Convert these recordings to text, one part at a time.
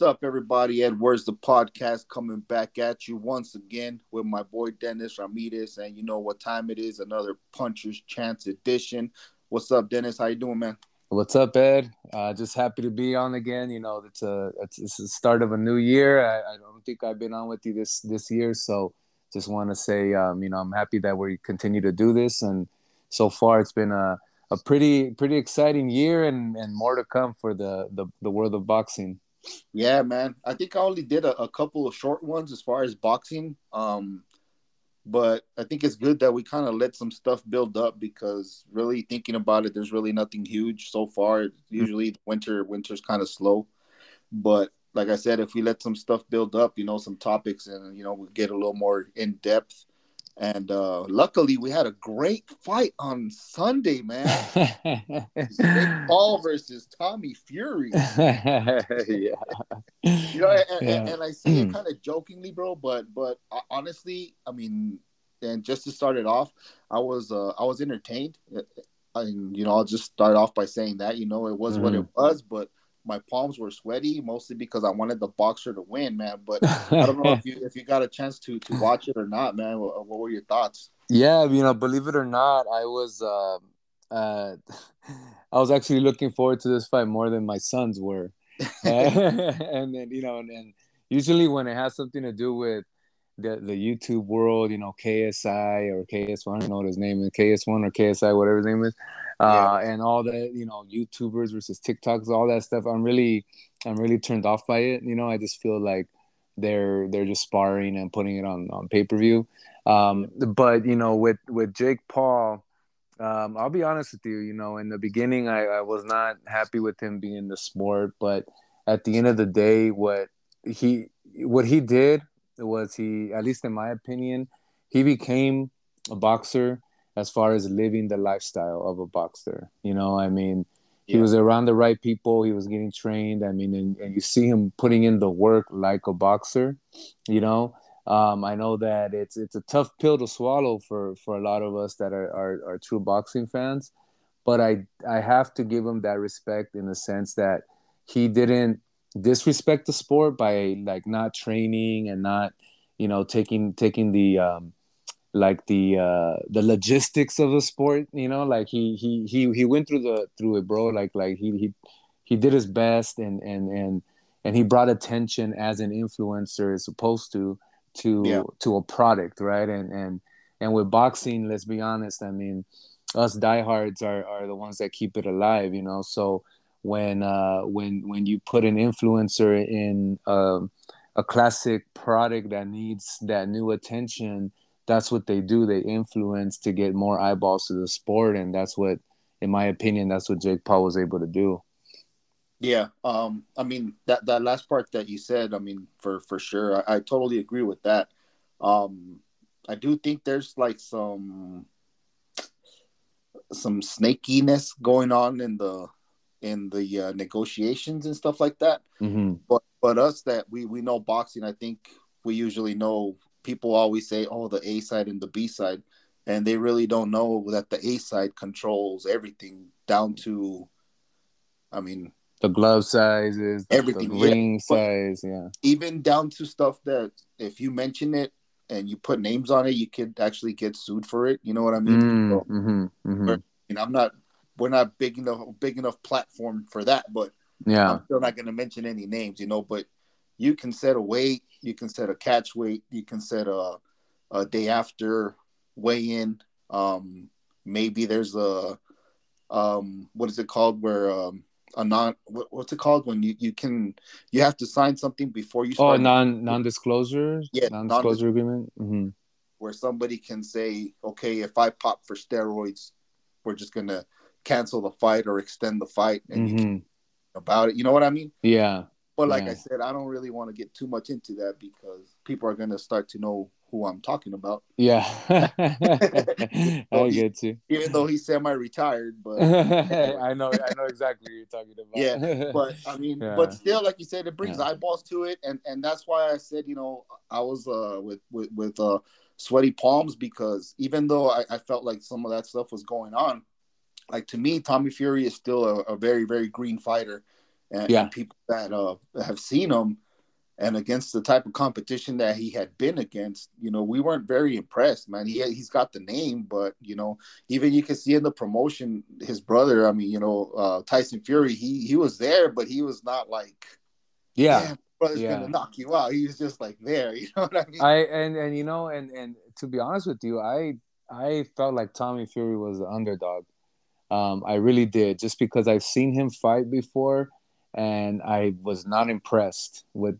What's up, everybody? Edwards, the podcast, coming back at you once again with my boy Dennis Ramirez, and you know what time it is, another Puncher's Chance edition. What's up, Dennis? How you doing, man? What's up, Ed? Just happy to be on again. You know, it's the start of a new year. I don't think I've been on with you this year, so just want to say, you know, I'm happy that we continue to do this, and so far it's been a pretty exciting year, and more to come for the world of boxing. Yeah, man. I think I only did a couple of short ones as far as boxing. But I think it's good that we kind of let some stuff build up, because really thinking about it, there's really nothing huge so far. Usually winter's kind of slow. But like I said, if we let some stuff build up, you know, some topics, and, you know, we'll get a little more in depth. And luckily, we had a great fight on Sunday, man. Jake Paul versus Tommy Fury. Yeah. You know, and I say it kind of jokingly, bro, but honestly, I mean, and just to start it off, I was entertained. And, you know, I'll just start off by saying that, you know, it was what it was, but my palms were sweaty, mostly because I wanted the boxer to win, man. But I don't know if you got a chance to watch it or not, man. What were your thoughts? Yeah, you know, believe it or not, I was actually looking forward to this fight more than my sons were. And then, you know, and usually when it has something to do with the YouTube world, you know, KSI or KS1, I don't know what his name is, KS1 or KSI, whatever his name is. And all the, you know, YouTubers versus TikToks, all that stuff. I'm really turned off by it. You know, I just feel like they're just sparring and putting it on pay-per-view. But, you know, with Jake Paul, I'll be honest with you, you know, in the beginning, I was not happy with him being in the sport, but at the end of the day, what he did was he, at least in my opinion, he became a boxer as far as living the lifestyle of a boxer. You know, I mean, he was around the right people. He was getting trained. I mean, and you see him putting in the work like a boxer, you know. I know that it's a tough pill to swallow for a lot of us that are true boxing fans. But I have to give him that respect in the sense that he didn't disrespect the sport by, like, not training and not, you know, taking the like the logistics of the sport, you know, like he went through it, bro. Like he did his best, and he brought attention as an influencer is supposed to a product, right? And with boxing, let's be honest, I mean, us diehards are the ones that keep it alive, you know. So when you put an influencer in a classic product that needs that new attention, that's what they do. They influence to get more eyeballs to the sport. And that's what, in my opinion, that's what Jake Paul was able to do. Yeah. I mean, that last part that you said, I mean, for sure. I totally agree with that. I do think there's, like, some snakiness going on in the negotiations and stuff like that. Mm-hmm. But us that we know boxing, I think we usually know. People always say, oh, the A side and the B side. And they really don't know that the A side controls everything down to, I mean, the glove sizes, everything, the ring size. Yeah. Even down to stuff that if you mention it and you put names on it, you could actually get sued for it. You know what I mean? And we're not big enough platform for that, but yeah, I'm still not going to mention any names, you know, but you can set a weight, you can set a catch weight, you can set a day after weigh-in. Maybe there's what is it called? Where what's it called when you have to sign something before you start? Oh, non-disclosure. Yeah, non-disclosure agreement. Mm-hmm. Where somebody can say, okay, if I pop for steroids, we're just gonna cancel the fight or extend the fight, and you can about it. You know what I mean? Yeah. But I said, I don't really want to get too much into that because people are going to start to know who I'm talking about. Yeah. I get you. Even though he's semi-retired. But I know exactly what you're talking about. Yeah, but I mean, but still, like you said, it brings eyeballs to it. And that's why I said, you know, I was with sweaty palms, because even though I felt like some of that stuff was going on, like, to me, Tommy Fury is still a very, very green fighter. and people that have seen him, and against the type of competition that he had been against, you know, we weren't very impressed, man. He's got the name, but, you know, even you can see in the promotion, his brother, I mean, you know, Tyson Fury, he was there, but he was not like, yeah, brother's going to knock you out. He was just like there, you know what I mean? And to be honest with you, I felt like Tommy Fury was the underdog. I really did, just because I've seen him fight before. And I was not impressed with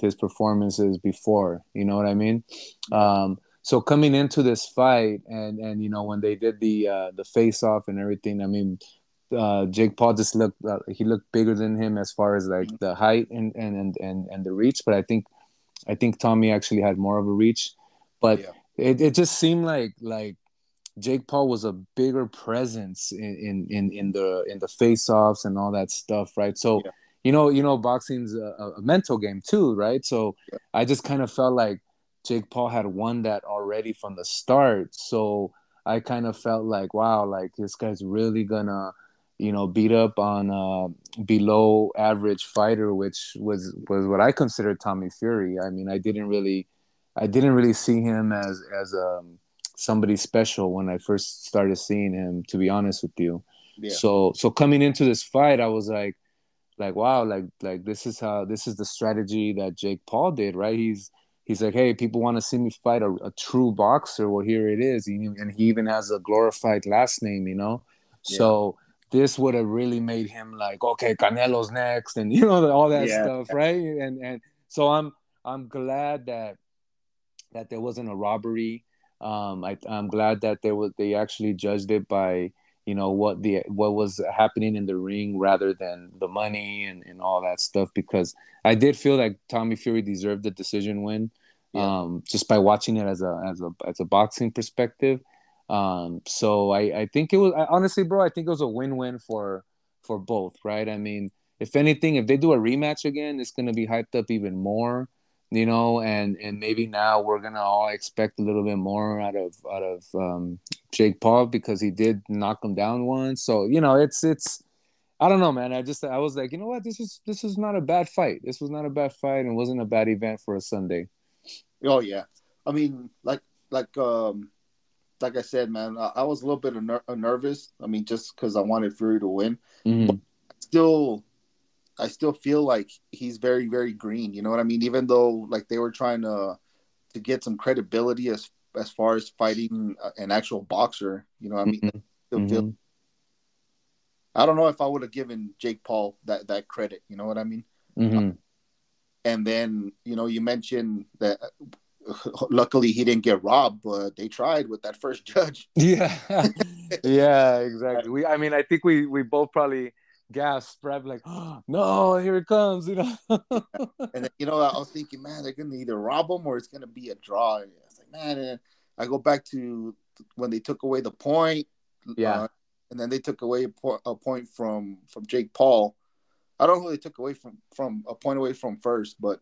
his performances before. You know what I mean? So coming into this fight, and you know, when they did the face off and everything, I mean, Jake Paul just looked bigger than him as far as like the height and the reach. But I think Tommy actually had more of a reach. But it just seemed like Jake Paul was a bigger presence in the face-offs and all that stuff, right? So, you know, boxing's a mental game too, right? So I just kind of felt like Jake Paul had won that already from the start. So I kind of felt like, wow, like this guy's really gonna, you know, beat up on a below average fighter, which was what I considered Tommy Fury. I mean, I didn't really see him as somebody special when I first started seeing him, to be honest with you. So coming into this fight, I was like wow, like this is the strategy that Jake Paul did, right? He's like, hey, people want to see me fight a true boxer. Well, here it is. And he even has a glorified last name, you know? Yeah. So this would have really made him like, okay, Canelo's next, and you know, all that stuff, right? And so I'm glad that there wasn't a robbery. I'm glad that they actually judged it by, you know, what was happening in the ring rather than the money and all that stuff, because I did feel like Tommy Fury deserved the decision win, just by watching it as a boxing perspective. So I think it was, honestly, bro, I think it was a win-win for both, right? I mean, if anything, if they do a rematch again, it's going to be hyped up even more. You know, and maybe now we're gonna all expect a little bit more out of Jake Paul, because he did knock him down once. So, you know, it's I don't know, man. I was like, you know what, this is not a bad fight. This was not a bad fight, and wasn't a bad event for a Sunday. Oh yeah, I mean, like I said, man, I was a little bit nervous. I mean, just because I wanted Fury to win, but still. I still feel like he's very, very green. You know what I mean? Even though, like, they were trying to get some credibility as far as fighting an actual boxer. You know what I mean? I don't know if I would have given Jake Paul that credit. You know what I mean? And then, you know, you mentioned that luckily he didn't get robbed, but they tried with that first judge. Yeah, exactly. I think we both probably – gasped, like, oh, no, here it comes, you know. And you know, I was thinking, man, they're gonna either rob him or it's gonna be a draw. And I was like, man, I go back to when they took away the point, and then they took away a point from Jake Paul. I don't know who they took away from a point away from first, but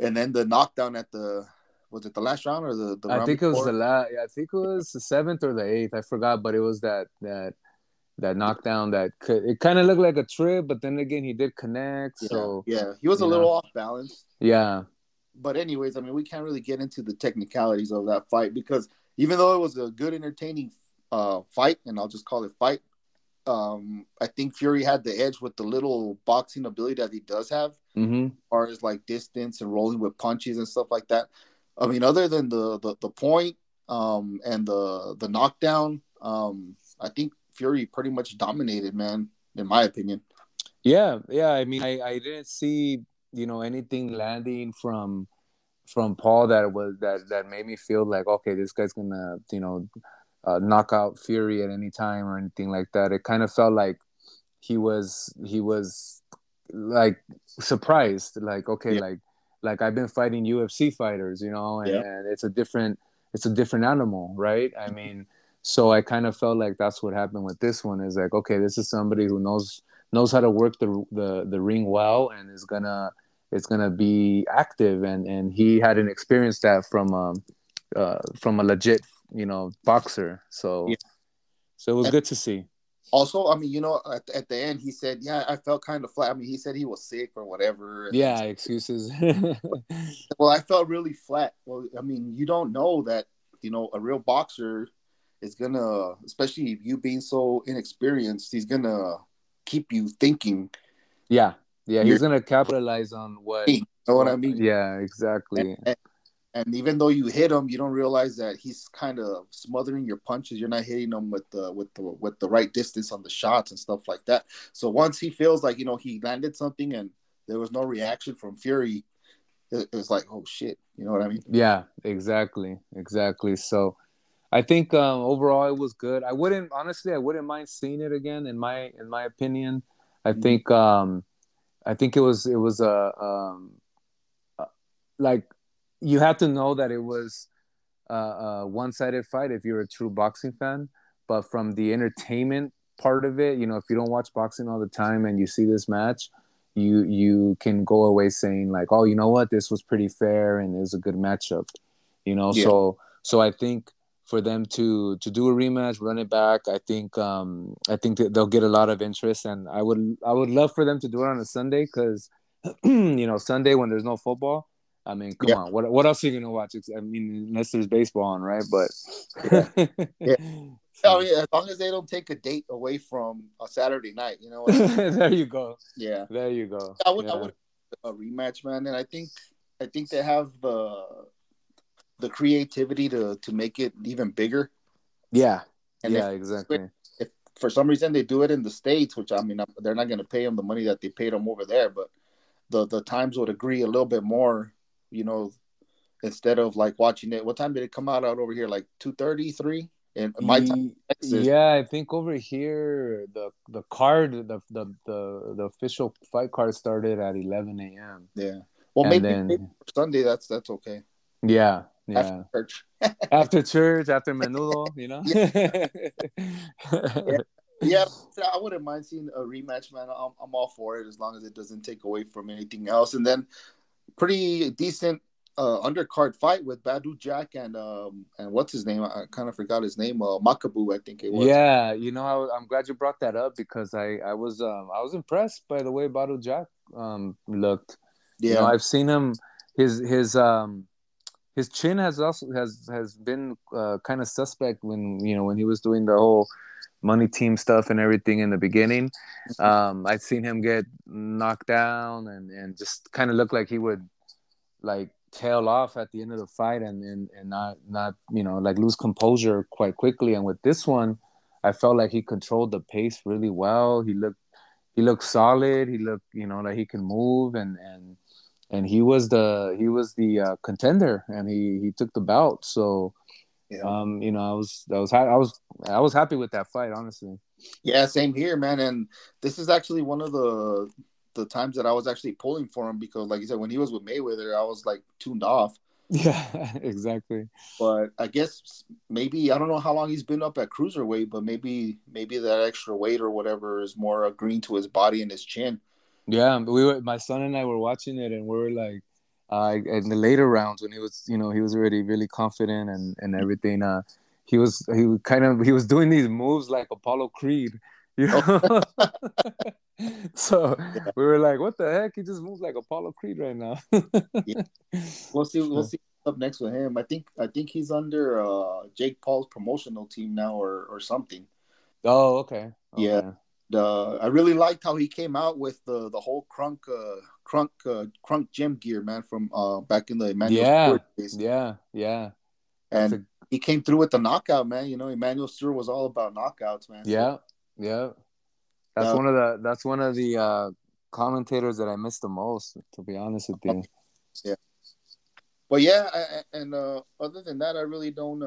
and then the knockdown at the was it the last round or the I round think before? It was the last. Yeah, I think it was the seventh or the eighth. I forgot, but it was that knockdown that could, it kind of looked like a trip, but then again, he did connect. So he was a little off balance. Yeah. But anyways, I mean, we can't really get into the technicalities of that fight, because even though it was a good, entertaining fight, and I'll just call it fight, I think Fury had the edge with the little boxing ability that he does have, as far as like distance and rolling with punches and stuff like that. I mean, other than the point and the knockdown, I think Fury pretty much dominated, man, in my opinion. Yeah. I mean, I didn't see, you know, anything landing from Paul that made me feel like, okay, this guy's gonna, you know, knock out Fury at any time or anything like that. It kind of felt like he was like surprised, like, okay, like I've been fighting UFC fighters, you know, and it's a different animal, right? I mean. So I kind of felt like that's what happened with this one, is like, okay, this is somebody who knows how to work the ring well, and is gonna be active, and he hadn't experienced that from a legit, you know, boxer. So it was good to see. Also, I mean, you know, at the end, he said, yeah, I felt kind of flat. I mean, he said he was sick or whatever. Yeah, excuses. Well, I felt really flat. Well, I mean, you don't know that, you know, a real boxer is going to, especially you being so inexperienced, he's going to keep you thinking. Yeah. Yeah, he's going to capitalize on what. You know what I mean? Yeah, exactly. And even though you hit him, you don't realize that he's kind of smothering your punches. You're not hitting him with the right distance on the shots and stuff like that. So once he feels like, you know, he landed something and there was no reaction from Fury, it was like, oh shit, you know what I mean? Yeah, exactly. So I think overall it was good. I wouldn't mind seeing it again. In my opinion, I think it was you have to know that it was a one-sided fight if you're a true boxing fan. But from the entertainment part of it, you know, if you don't watch boxing all the time and you see this match, you can go away saying like, oh, you know what, this was pretty fair and it was a good matchup, you know. Yeah. So I think for them to do a rematch, run it back, I think that they'll get a lot of interest, and I would love for them to do it on a Sunday because you know, Sunday when there's no football. I mean, come on. What else are you gonna watch? I mean, unless there's baseball on, right? But yeah. I mean, as long as they don't take a date away from a Saturday night, you know. What I mean? There you go. Yeah. There you go. I would a rematch, man, and I think they have the creativity to make it even bigger. Yeah. And yeah. Exactly. If for some reason they do it in the States, which I mean, they're not gonna pay them the money that they paid them over there, but the times would agree a little bit more. You know, instead of like watching it, what time did it come out over here? Like 2:30, 3:00, and my time. Texas. Yeah, I think over here the card, the official fight card started at 11 a.m. Yeah. Well, maybe Sunday. That's okay. Yeah. Yeah. After church. After menudo. You know. Yeah. Yeah, I wouldn't mind seeing a rematch, man. I'm all for it as long as it doesn't take away from anything else, and then. Pretty decent undercard fight with Badu Jack and what's his name? I kind of forgot his name. Makabu, I think it was. Yeah, you know, I'm glad you brought that up because I was impressed by the way Badu Jack looked. Yeah, you know, I've seen him. His chin has been kind of suspect when he was doing the whole money team stuff and everything in the beginning. I'd seen him get knocked down and just kind of look like he would like tail off at the end of the fight and not you know, like lose composure quite quickly. And with this one, I felt like he controlled the pace really well. He looked solid. He looked, you know, like he can move and he was the contender and he took the bout. So. Yeah. You know, I was happy with that fight, honestly. Yeah, same here, man. And this is actually one of the times that I was actually pulling for him because, like you said, when he was with Mayweather, I was like tuned off. Yeah, exactly. But I guess maybe I don't know how long he's been up at cruiserweight, but maybe that extra weight or whatever is more agreeing to his body and his chin. Yeah, my son and I were watching it, and we were like. In the later rounds when he was, you know, he was already really confident and everything, he was doing these moves like Apollo Creed, you know. So we were like, what the heck? He just moves like Apollo Creed right now. Yeah. We'll see what's up next with him. I think he's under Jake Paul's promotional team now or something. Oh, okay. Yeah. I really liked how he came out with the whole crunk gym gear, man, from back in the Emmanuel days. Yeah. And he came through with the knockout, man. You know, Emmanuel Stewart was all about knockouts, man. Yeah, so, yeah. That's one of the commentators that I miss the most, to be honest with you. Yeah. But yeah, and other than that, I really don't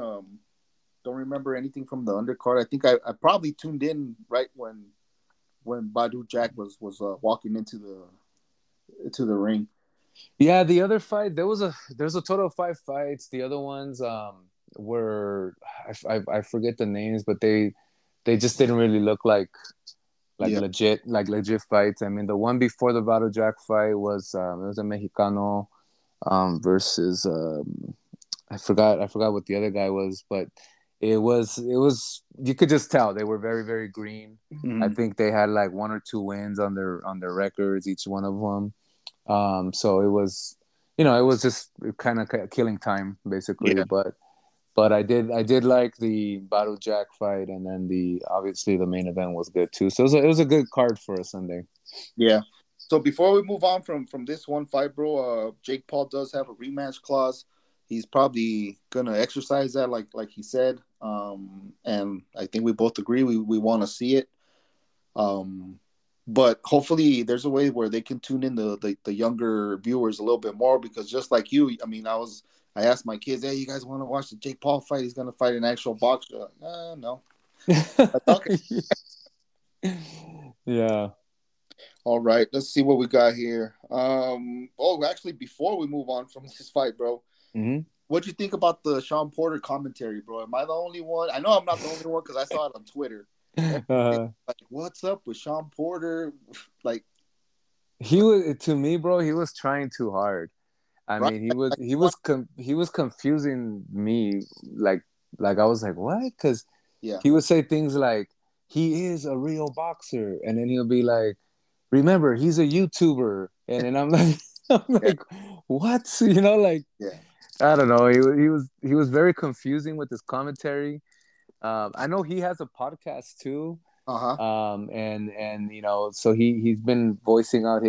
remember anything from the undercard. I think I probably tuned in right when Badu Jack was walking into the ring. Yeah, the other fight there's a total of 5 fights. The other ones were I forget the names, but they just didn't really look like legit fights. I mean, the one before the Badu Jack fight was it was a Mexicano versus I forgot what the other guy was, but it was you could just tell they were very, very green. Mm-hmm. I think they had like one or two wins on their records, each one of them. So it was, you know, it was just kind of killing time basically. Yeah. But I did like the Badu Jack fight, and then obviously the main event was good too. So it was a good card for a Sunday. Yeah. So before we move on from this one fight, bro, Jake Paul does have a rematch clause. He's probably gonna exercise that, like he said. And I think we both agree we want to see it. But hopefully there's a way where they can tune in the younger viewers a little bit more, because just like you, I mean, I asked my kids, "Hey, you guys want to watch the Jake Paul fight? He's gonna fight an actual boxer." Like, no. Okay. Yeah. All right. Let's see what we got here. Actually, before we move on from this fight, bro, mm-hmm. What do you think about the Sean Porter commentary, bro? Am I the only one? I know I'm not the only one because I saw it on Twitter. Like, what's up with Sean Porter? Like, he was, to me, bro, he was trying too hard. I mean, he was confusing me. Like I was like, what? Because he would say things like, "He is a real boxer," and then he'll be like, "Remember, he's a YouTuber," and then I'm like, what? You know, like, I don't know. He was very confusing with his commentary. I know he has a podcast too. Uh-huh. And you know, so he's been voicing out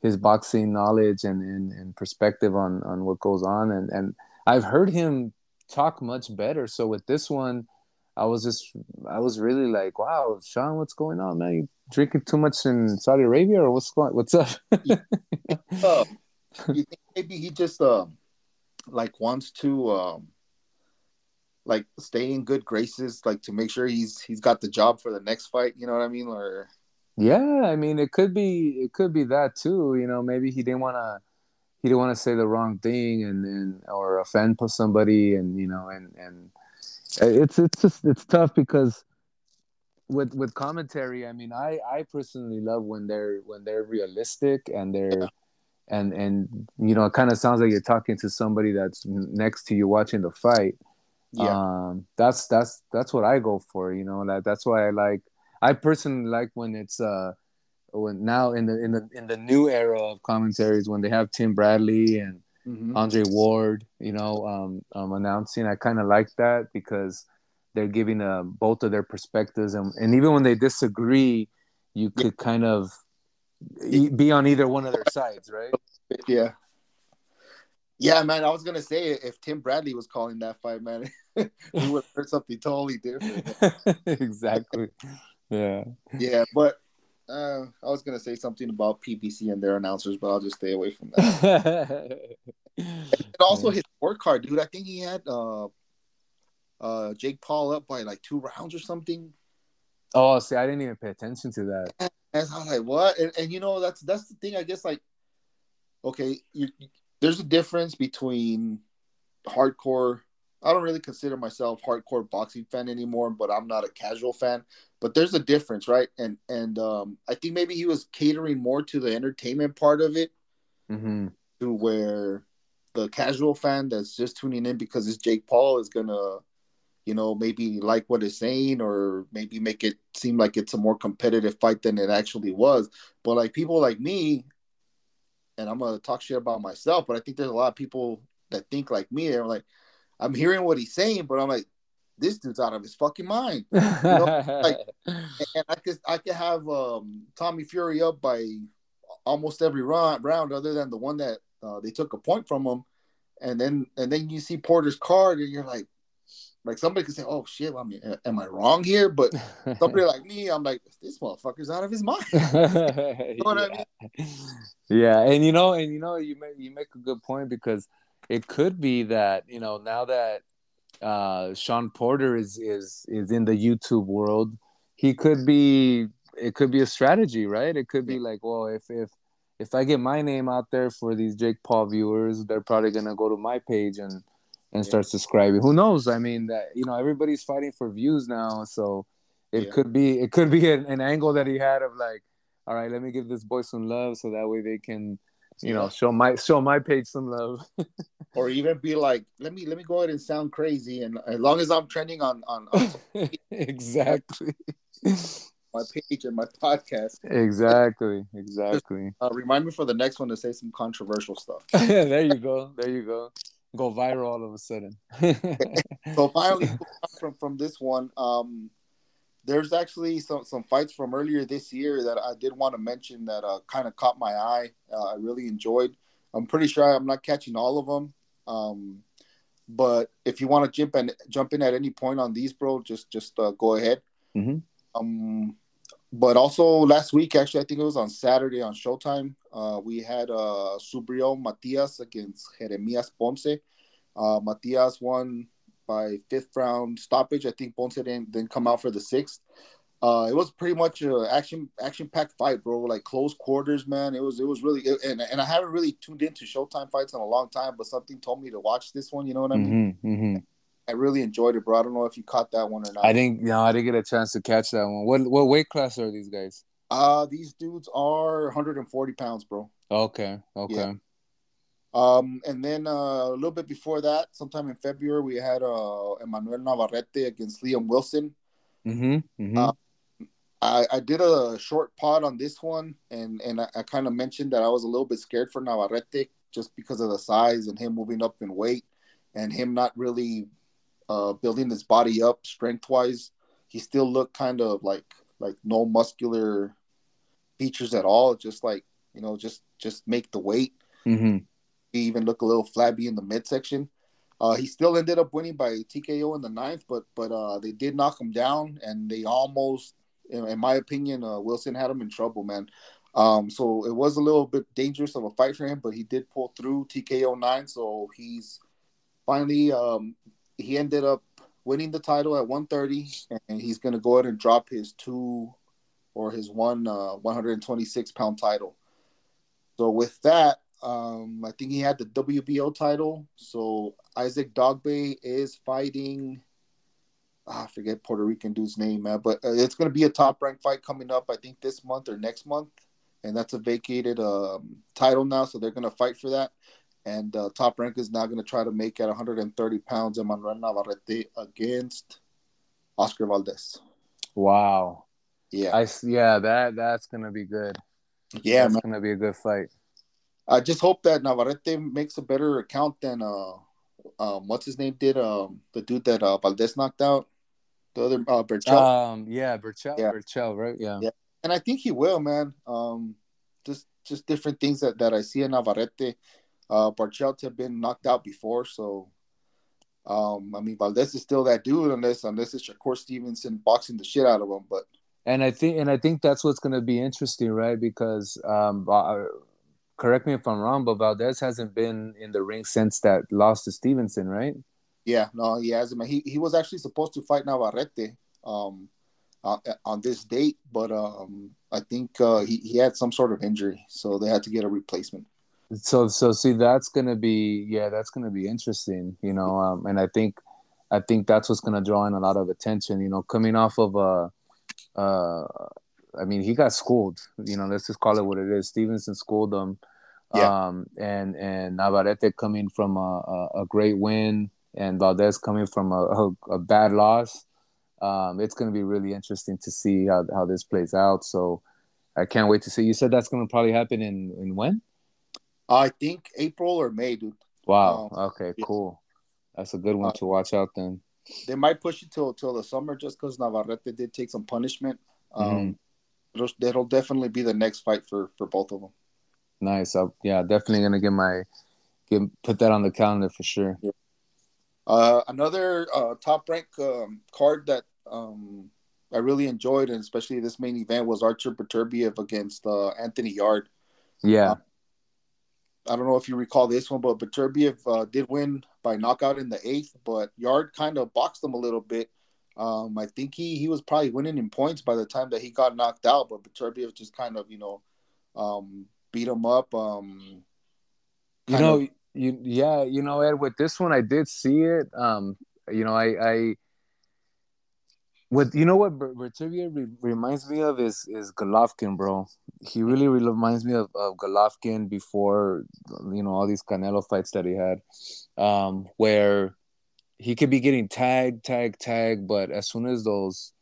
his boxing knowledge and perspective on what goes on, and I've heard him talk much better. So with this one, I was really like, wow, Sean, what's going on, man? You drinking too much in Saudi Arabia, or what's up? You think maybe he just wants to stay in good graces, like to make sure he's got the job for the next fight, you know what I mean? Or yeah, I mean, it could be that too, you know. Maybe he didn't want to say the wrong thing and or offend somebody, and you know, and it's just, it's tough because with commentary, I mean, I personally love when they're realistic and they're and you know, it kind of sounds like you're talking to somebody that's next to you watching the fight. Yeah. That's what I go for, you know. That's why I personally like when it's when now in the new era of commentaries, when they have Tim Bradley and mm-hmm. Andre Ward, you know, announcing. I kind of like that because they're giving both of their perspectives, and even when they disagree, you could kind of be on either one of their sides, right? Yeah. Yeah, man, I was going to say, if Tim Bradley was calling that fight, man, we would have heard something totally different. Exactly. Yeah. Yeah, but I was going to say something about PBC and their announcers, but I'll just stay away from that. And also his scorecard, dude. I think he had Jake Paul up by like 2 rounds or something. Oh, see, I didn't even pay attention to that. And I was like, what? And you know, that's the thing, I guess, like, okay, there's a difference between hardcore. I don't really consider myself hardcore boxing fan anymore, but I'm not a casual fan. But there's a difference, right? And I think maybe he was catering more to the entertainment part of it, mm-hmm. to where the casual fan that's just tuning in because it's Jake Paul is gonna, you know, maybe like what it's saying, or maybe make it seem like it's a more competitive fight than it actually was. But like people like me, and I'm gonna talk shit about myself, but I think there's a lot of people that think like me. They're like, I'm hearing what he's saying, but I'm like, this dude's out of his fucking mind. You know? Like, and I could have Tommy Fury up by almost every round, other than the one that they took a point from him. And then you see Porter's card, and you're like somebody could say, "Oh shit, I mean, am I wrong here?" But somebody like me, I'm like, this motherfucker's out of his mind. You know what I mean? Yeah, and you know, you make a good point, because it could be that, you know, now that Sean Porter is in the YouTube world, it could be a strategy, right? It could be like, well, if I get my name out there for these Jake Paul viewers, they're probably gonna go to my page and start subscribing. Who knows? I mean, that, you know, everybody's fighting for views now, so it could be an angle that he had of like, all right, let me give this boy some love, so that way they can, you know, show my page some love. or even be like, let me go ahead and sound crazy, and as long as I'm trending on exactly my page and my podcast, exactly. Just, remind me for the next one to say some controversial stuff. there you go. Go viral all of a sudden. So finally, from this one, there's actually some fights from earlier this year that I did want to mention that kind of caught my eye. I really enjoyed. I'm pretty sure I'm not catching all of them. But if you want to jump in at any point on these, bro, just go ahead. Mm-hmm. But also last week, actually, I think it was on Saturday on Showtime, we had Subrio Matias against Jeremias Ponce. Matias won by fifth round stoppage. I think Ponce didn't come out for the sixth. It was pretty much an action-packed fight, bro. Like close quarters, man. It was really – and I haven't really tuned into Showtime fights in a long time, but something told me to watch this one. You know what I mean? Mm-hmm. I really enjoyed it, bro. I don't know if you caught that one or not. I didn't get a chance to catch that one. What weight class are these guys? These dudes are 140 pounds, bro. Okay. Yeah. And then a little bit before that, sometime in February, we had Emmanuel Navarrete against Liam Wilson. Mm-hmm. I did a short pod on this one, and I kind of mentioned that I was a little bit scared for Navarrete just because of the size and him moving up in weight and him not really building his body up strength-wise. He still looked kind of like no muscular features at all, just like, you know, just make the weight. Mm-hmm. He even looked a little flabby in the midsection. He still ended up winning by TKO in the ninth, but they did knock him down, and they almost, in my opinion, Wilson had him in trouble, man. So it was a little bit dangerous of a fight for him, but he did pull through TKO 9, so he's finally, he ended up winning the title at 130, and he's going to go ahead and drop his one 126-pound title. So with that, I think he had the WBO title. So Isaac Dogbe is fighting. I forget Puerto Rican dude's name, man. But it's going to be a top-ranked fight coming up, I think, this month or next month. And that's a vacated title now, so they're going to fight for that. And Top Rank is now going to try to make at 130 pounds Emmanuel Navarrete against Oscar Valdez. Wow. Yeah. That's going to be good. Yeah, that's going to be a good fight. I just hope that Navarrete makes a better account than what's his name did, the dude that Valdez knocked out, the other Berchel. Berchel, right? Yeah. And I think he will, man. Just different things that I see in Navarrete. Berchel had been knocked out before, so I mean Valdez is still that dude unless it's Shakur Stevenson boxing the shit out of him. But and I think that's what's going to be interesting, right? Because correct me if I'm wrong, but Valdez hasn't been in the ring since that loss to Stevenson, right? Yeah, no, he hasn't. He was actually supposed to fight Navarrete on this date, but I think he had some sort of injury, so they had to get a replacement. So see, that's gonna be interesting, you know. And I think that's what's gonna draw in a lot of attention, you know, coming off of I mean, he got schooled. You know, let's just call it what it is. Stevenson schooled him. Yeah. And Navarrete coming from a great win and Valdez coming from a bad loss. It's going to be really interesting to see how this plays out. So I can't wait to see. You said that's going to probably happen in when? I think April or May, dude. Wow. Okay, cool. That's a good one to watch out then. They might push it till the summer just because Navarrete did take some punishment. Mm-hmm. That'll definitely be the next fight for both of them. Nice. Definitely gonna put that on the calendar for sure. Yeah. Another top rank card that I really enjoyed, and especially this main event, was Artur Beterbiev against Anthony Yard. Yeah. I don't know if you recall this one, but Beterbiev did win by knockout in the eighth, but Yard kind of boxed him a little bit. I think he was probably winning in points by the time that he got knocked out, but Beterbiev just kind of, you know, beat him up. Ed, with this one, I did see it. You know, I What you know? What Beterbiev reminds me of is Golovkin, bro. He really reminds me of Golovkin before, you know, all these Canelo fights that he had, where he could be getting tagged, but as soon as those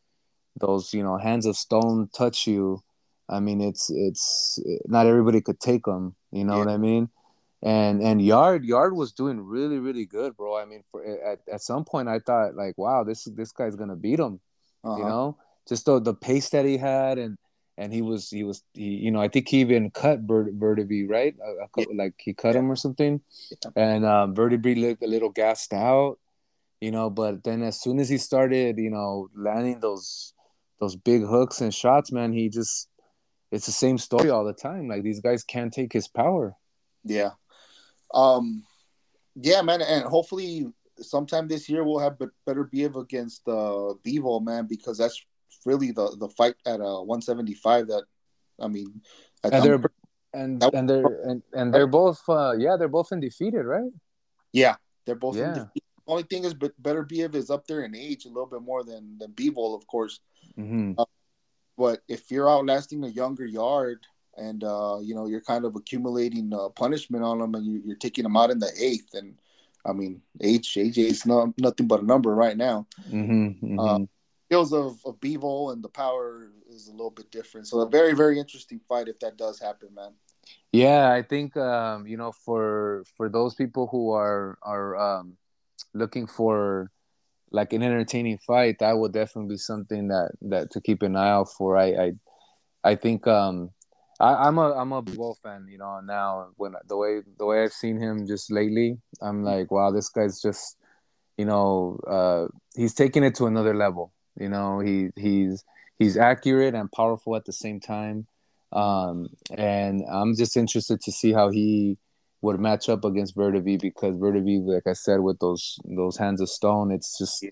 you know hands of stone touch you, I mean, it's not everybody could take them. You know what I mean? And Yard was doing really, really good, bro. I mean, at some point I thought like, wow, this guy's gonna beat him. You know, just the pace that he had, and he was you know, I think he even cut Beterbiev, right? Like he cut him or something. And Beterbiev looked a little gassed out, you know. But then as soon as he started, you know, landing those big hooks and shots, man, he just it's the same story all the time. Like these guys can't take his power. Yeah. Yeah, man, and hopefully sometime this year we'll have Beterbiev against Bivol, man, because that's really the fight at 175. That I mean, they're both they're both undefeated, right? Yeah, they're both undefeated. The only thing is, Beterbiev is up there in age a little bit more than Bivol, of course. Mm-hmm. But if you're outlasting a younger Yard, and, you know, you're kind of accumulating punishment on them, and you're taking them out in the eighth. And, I mean, age is nothing but a number right now. Mm-hmm, skills of Bivol and the power is a little bit different. So a very, very interesting fight if that does happen, man. Yeah, I think, you know, for those people who are looking for, like, an entertaining fight, that will definitely be something that to keep an eye out for. I think... I'm a Bivol fan, you know. Now, when the way I've seen him just lately, I'm like, wow, this guy's just, you know, he's taking it to another level. You know, he's accurate and powerful at the same time, and I'm just interested to see how he would match up against Beterbiev, because Beterbiev, like I said, with those hands of stone, it's just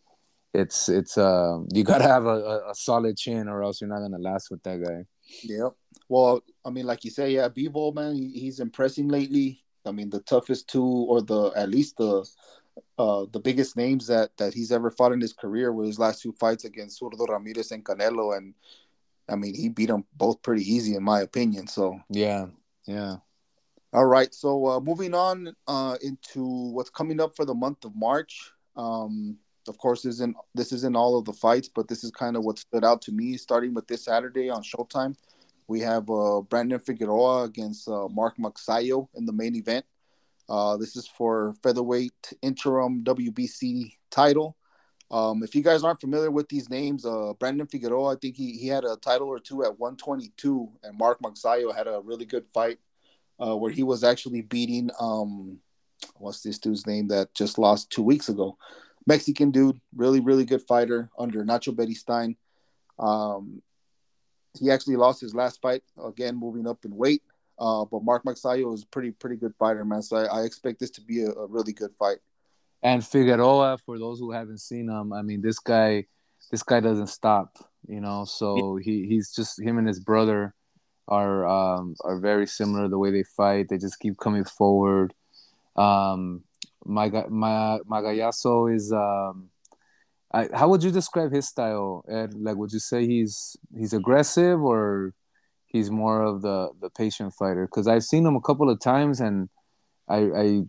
it's you gotta have a solid chin, or else you're not gonna last with that guy. Yeah. Well, I mean, like you say, yeah, Bivol, man, he's impressing lately. I mean, the toughest two, or at least the biggest names that he's ever fought in his career were his last two fights against Zurdo Ramirez and Canelo, and I mean, he beat them both pretty easy, in my opinion. So yeah. All right, so moving on into what's coming up for the month of March. Of course, this isn't all of the fights, but this is kind of what stood out to me. Starting with this Saturday on Showtime, we have Brandon Figueroa against Mark Magsayo in the main event. This is for featherweight interim WBC title. If you guys aren't familiar with these names, Brandon Figueroa, I think he had a title or two at 122, and Mark Magsayo had a really good fight where he was actually beating what's this dude's name that just lost 2 weeks ago. Mexican dude, really, really good fighter under Nacho Beristain. He actually lost his last fight, again, moving up in weight. But Mark Magsayo is a pretty good fighter, man. So I expect this to be a really good fight. And Figueroa, for those who haven't seen him, I mean, this guy doesn't stop, you know. So he's just, him and his brother are very similar the way they fight. They just keep coming forward. Magallaso is how would you describe his style, Ed? Like, would you say he's aggressive, or he's more of the patient fighter? Because I've seen him a couple of times, and I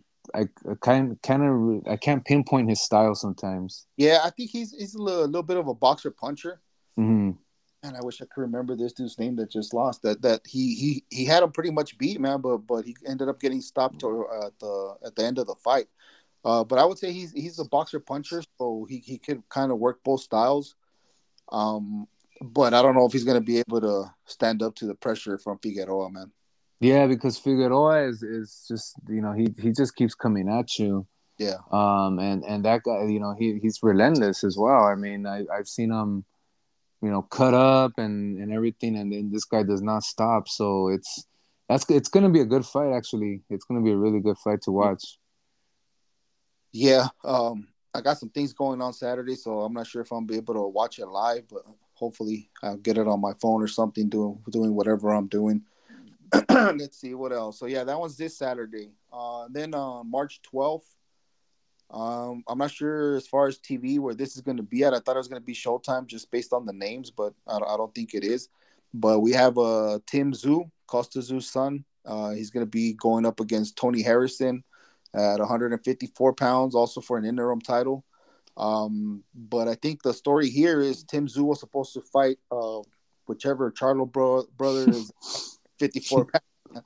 can't pinpoint his style sometimes. Yeah, I think he's a little bit of a boxer puncher. Mm-hmm. And I wish I could remember this dude's name that just lost. That he had him pretty much beat, man, but he ended up getting stopped at the end of the fight. But I would say he's a boxer puncher, so he could kind of work both styles. But I don't know if he's going to be able to stand up to the pressure from Figueroa, man. Yeah, because Figueroa is just, you know, he just keeps coming at you. Yeah. And that guy, you know, he's relentless as well. I mean, I've seen him, you know, cut up and everything, and then this guy does not stop. So it's going to be a good fight, actually. It's going to be a really good fight to watch. Yeah, I got some things going on Saturday, so I'm not sure if I'll be able to watch it live, but hopefully I'll get it on my phone or something, doing whatever I'm doing. Let's see what else. So yeah, that one's this Saturday. Then on March 12th, I'm not sure as far as TV where this is going to be at. I thought it was going to be Showtime just based on the names, but I don't think it is. But we have Tim Tszyu, Costa Tszયુ's son. He's going to be going up against Tony Harrison at 154 pounds, also for an interim title. But I think the story here is Tim Tszyu was supposed to fight whichever Charlo brother is 54 pounds.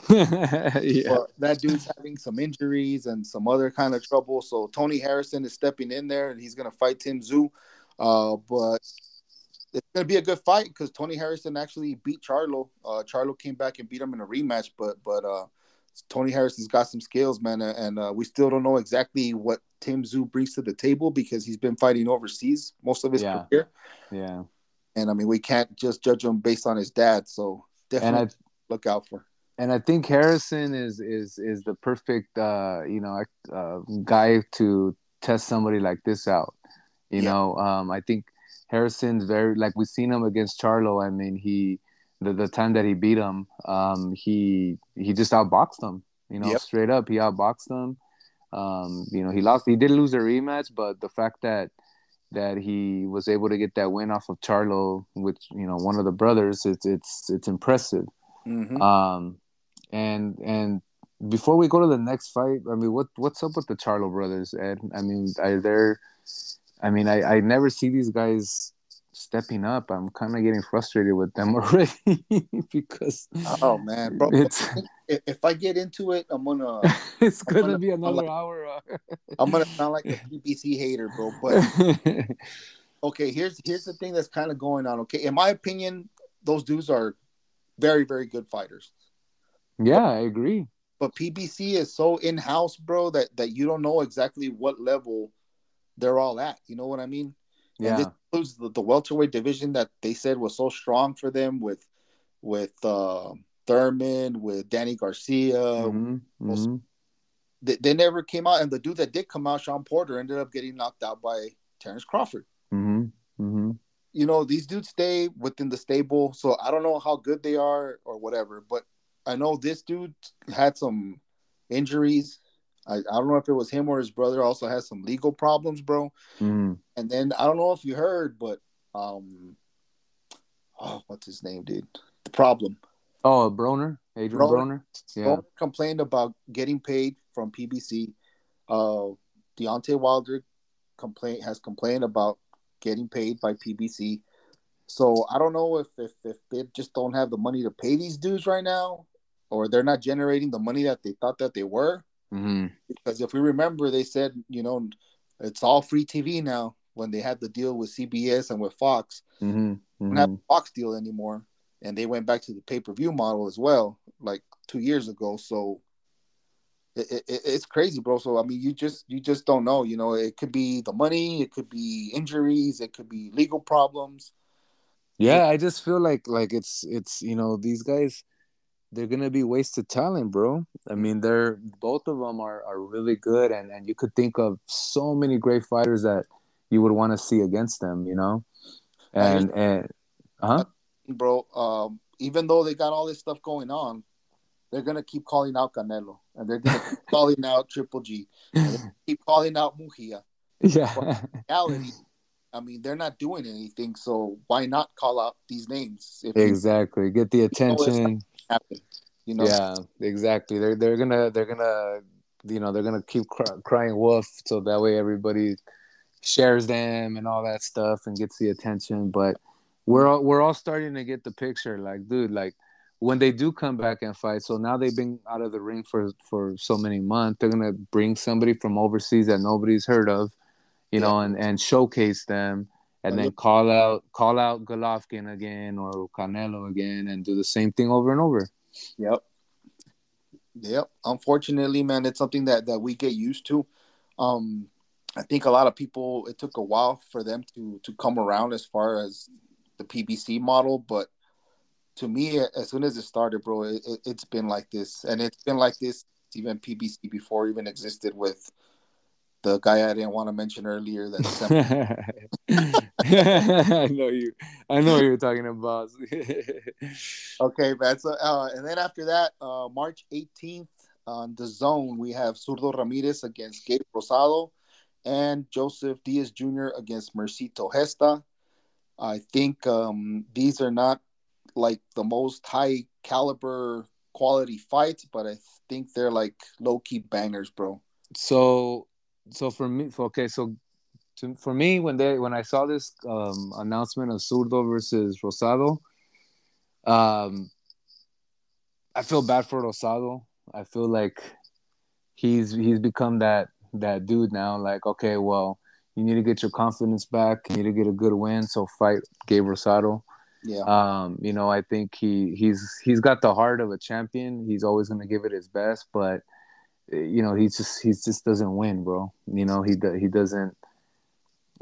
Yeah. But that dude's having some injuries and some other kind of trouble. So Tony Harrison is stepping in there, and he's going to fight Tim Tszyu. But it's going to be a good fight because Tony Harrison actually beat Charlo. Charlo came back and beat him in a rematch, but Tony Harrison's got some skills, man, and we still don't know exactly what Tim Tszyu brings to the table because he's been fighting overseas most of his career. Yeah. And, I mean, we can't just judge him based on his dad, so definitely look out for him. And I think Harrison is the perfect guy to test somebody like this out. I think Harrison's very, like, we've seen him against Charlo. I mean, the time that he beat him, he just outboxed him. Straight up, he outboxed him. He lost. He did lose a rematch, but the fact that he was able to get that win off of Charlo, which one of the brothers, it's impressive. Mm-hmm. And before we go to the next fight, I mean, what's up with the Charlo brothers, Ed? I mean, I never see these guys stepping up. I'm kind of getting frustrated with them already because if I get into it, it's gonna be another hour. I'm gonna sound like a PBC hater, bro. But okay, here's the thing that's kind of going on. Okay, in my opinion, those dudes are very, very good fighters. Yeah, I agree. But PBC is so in-house, bro, that you don't know exactly what level they're all at. You know what I mean? Yeah. And this includes the welterweight division that they said was so strong for them with Thurman, with Danny Garcia. Mm-hmm. Mm-hmm. They never came out. And the dude that did come out, Sean Porter, ended up getting knocked out by Terrence Crawford. Mm-hmm. Mm-hmm. These dudes stay within the stable, so I don't know how good they are or whatever, but I know this dude had some injuries. I don't know if it was him or his brother also has some legal problems, bro. Mm. And then I don't know if you heard, but what's his name, dude? The problem. Oh, Broner? Adrian Broner? Yeah. Broner complained about getting paid from PBC. Deontay Wilder has complained about getting paid by PBC. So I don't know if they just don't have the money to pay these dudes right now, or they're not generating the money that they thought that they were. Mm-hmm. Because if we remember, they said, it's all free TV now when they had the deal with CBS and with Fox. Mm-hmm. Mm-hmm. They don't have the Fox deal anymore. And they went back to the pay-per-view model as well, like 2 years ago. So it's crazy, bro. So I mean, you just don't know. It could be the money, it could be injuries, it could be legal problems. Yeah, I just feel like it's these guys, they're gonna be wasted talent, bro. I mean, they're both of them are really good, and you could think of so many great fighters that you would want to see against them, even though they got all this stuff going on. They're going to keep calling out Canelo. And they're going to keep calling out Triple G. And they're keep calling out Mujia. Yeah. But in reality, I mean, they're not doing anything. So why not call out these names? Exactly. Get the attention. Yeah, exactly. They're going to keep crying wolf. So that way everybody shares them and all that stuff and gets the attention. But we're all starting to get the picture. Like, dude, like, when they do come back and fight, so now they've been out of the ring for so many months, they're going to bring somebody from overseas that nobody's heard of, and showcase them, and then call out Golovkin again or Canelo again and do the same thing over and over. Yep. Unfortunately, man, it's something that we get used to. I think a lot of people, it took a while for them to come around as far as the PBC model, but to me, as soon as it started, bro, it's been like this. And it's been like this even PBC before even existed with the guy I didn't want to mention earlier. I know what you're talking about. Okay, man. So, and then after that, March 18th on The Zone, we have Zurdo Ramirez against Gabe Rosado. and Joseph Diaz Jr. against Mercito Gesta. I think these are not like the most high caliber quality fights, but I think they're like low-key bangers, bro. So for me, when I saw this announcement of Zurdo versus Rosado, I feel bad for Rosado. I feel like he's become that dude now. Like, okay, well, you need to get your confidence back. You need to get a good win. So fight Gabe Rosado. Yeah. You know, I think he's got the heart of a champion. He's always going to give it his best, but you know, he just doesn't win, bro. You know, he doesn't.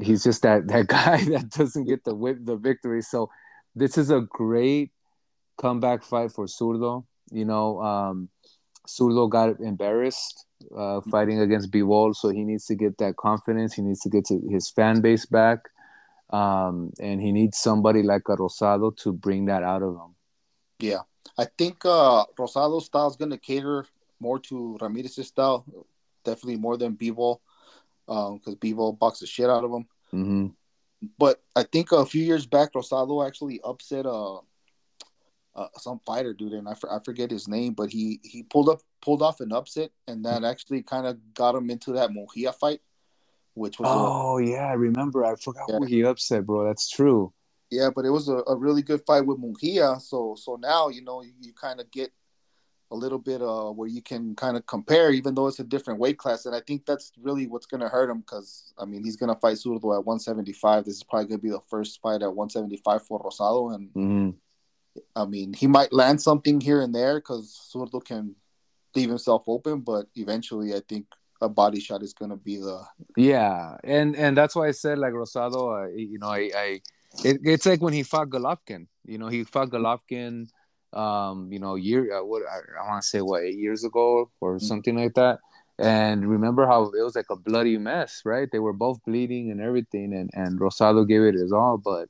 He's just that guy that doesn't get the victory. So this is a great comeback fight for Zurdo. You know, Zurdo got embarrassed fighting against Bivol, so he needs to get that confidence. He needs to get to his fan base back, and he needs somebody like a Rosado to bring that out of him. Yeah, I think Rosado's style is going to cater more to Ramirez's style, definitely more than Bivol, because Bivol boxed the shit out of him. Mm-hmm. But I think a few years back, Rosado actually upset some fighter dude, and I forget his name, but he pulled off an upset, and that actually kind of got him into that Mujia fight, which was I remember. I forgot who he upset, bro. That's true. Yeah, but it was a really good fight with Mujia. So now, you know, you kind of get a little bit where you can kind of compare, even though it's a different weight class. And I think that's really what's going to hurt him, because, I mean, he's going to fight Zurdo at 175. This is probably going to be the first fight at 175 for Rosado. And, I mean, he might land something here and there because Zurdo can leave himself open. But eventually, I think a body shot is going to be the... Yeah, and that's why I said, like, Rosado, you know, it's like when he fought Golovkin. You know, he fought Golovkin... you know, I want to say 8 years ago or something like that. And remember how it was like a bloody mess, right? They were both bleeding and everything, and Rosado gave it his all, but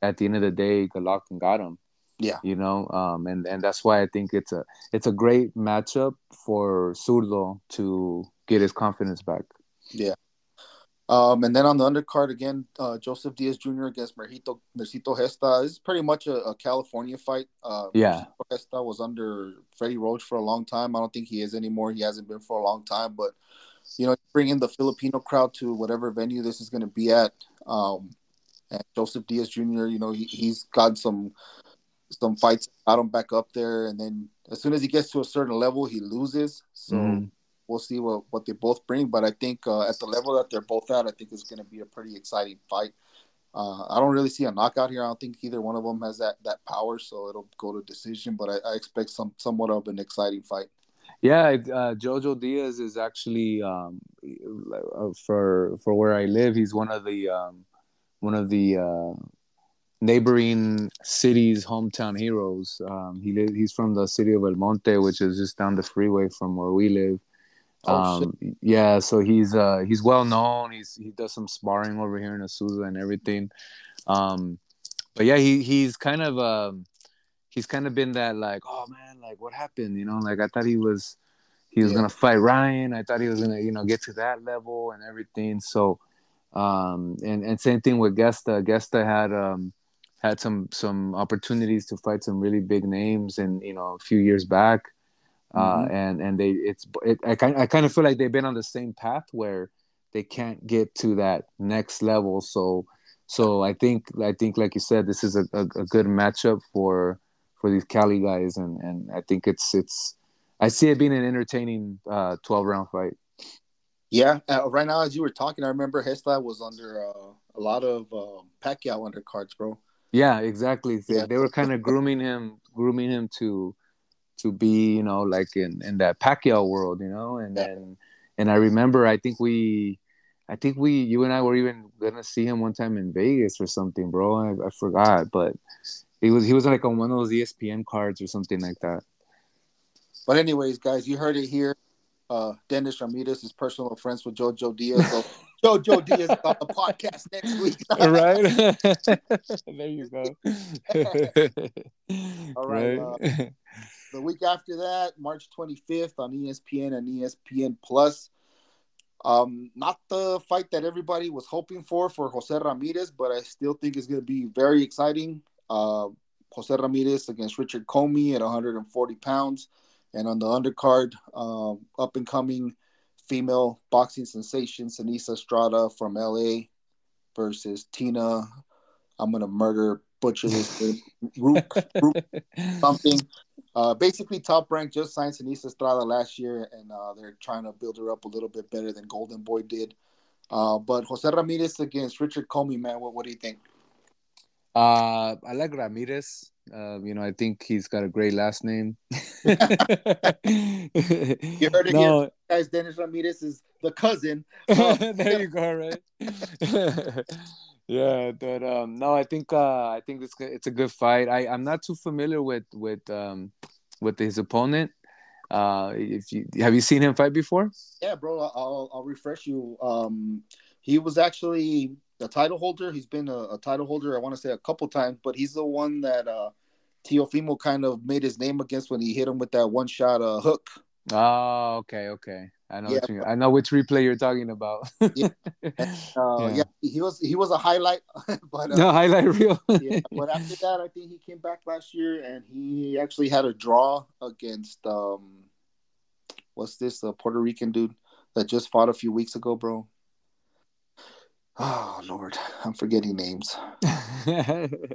at the end of the day, Golovkin got him. Yeah, you know, and that's why I think it's a great matchup for Zurdo to get his confidence back. Yeah. And then on the undercard again, Joseph Diaz Jr. against Mercito Gesta. This is pretty much a California fight. Mercito Gesta was under Freddie Roach for a long time. I don't think he is anymore. He hasn't been for a long time. But, you know, bringing the Filipino crowd to whatever venue this is going to be at. And Joseph Diaz Jr., you know, he's got some fights. Got him back up there. And then as soon as he gets to a certain level, he loses. So... Mm-hmm. We'll see what they both bring. But I think at the level that they're both at, I think it's going to be a pretty exciting fight. I don't really see a knockout here. I don't think either one of them has that power, so it'll go to decision. But I expect somewhat of an exciting fight. Yeah, Jojo Diaz is actually, for where I live, he's one of the neighboring city's hometown heroes. He's from the city of El Monte, which is just down the freeway from where we live. Yeah, so he's well known. He does some sparring over here in Azusa and everything. But yeah, he's kind of been that, like, oh man, like what happened? You know, like I thought he was gonna fight Ryan. I thought he was gonna, you know, get to that level and everything. So and same thing with Gesta. Gesta had some opportunities to fight some really big names, and you know, a few years back. I kind of feel like they've been on the same path where they can't get to that next level. So I think like you said, this is a good matchup for these Cali guys, and I think it's I see it being an entertaining 12-round fight. Yeah, right now as you were talking, I remember Gesta was under a lot of Pacquiao undercards, bro. Yeah, exactly. Yeah. They were kind of grooming him to be, you know, like in that Pacquiao world, you know, and I remember, I think we, you and I were even gonna see him one time in Vegas or something, bro. I forgot, but he was like on one of those ESPN cards or something like that. But anyways, guys, you heard it here. Dennis Ramirez is personal friends with Jojo Diaz. So Jojo Diaz on the podcast next week. Right? There you go. All right. Right. The week after that, March 25th on ESPN and ESPN Plus, Not the fight that everybody was hoping for Jose Ramirez, but I still think it's going to be very exciting. Jose Ramirez against Richard Comey at 140 pounds. And on the undercard, up-and-coming female boxing sensation, Sinisa Estrada from L.A. versus Tina. I'm going to murder, butcher this, Rook, something. Basically, Top Rank just signed Sinisa Estrada last year, and they're trying to build her up a little bit better than Golden Boy did. But Jose Ramirez against Richard Comey, man, what do you think? I like Ramirez. I think he's got a great last name. You heard it here, guys. Dennis Ramirez is the cousin. There you go, right? Yeah, but I think it's a good fight. I'm not too familiar with his opponent. Have you seen him fight before? Yeah, bro. I'll refresh you. He was actually a title holder. He's been a title holder, I want to say, a couple times, but he's the one that Teofimo kind of made his name against when he hit him with that one-shot hook. Oh, okay. I know which replay you're talking about. Yeah. He was a highlight. But, no, highlight reel. Yeah, but after that, I think he came back last year, and he actually had a draw against, Puerto Rican dude that just fought a few weeks ago, bro. Oh, Lord, I'm forgetting names.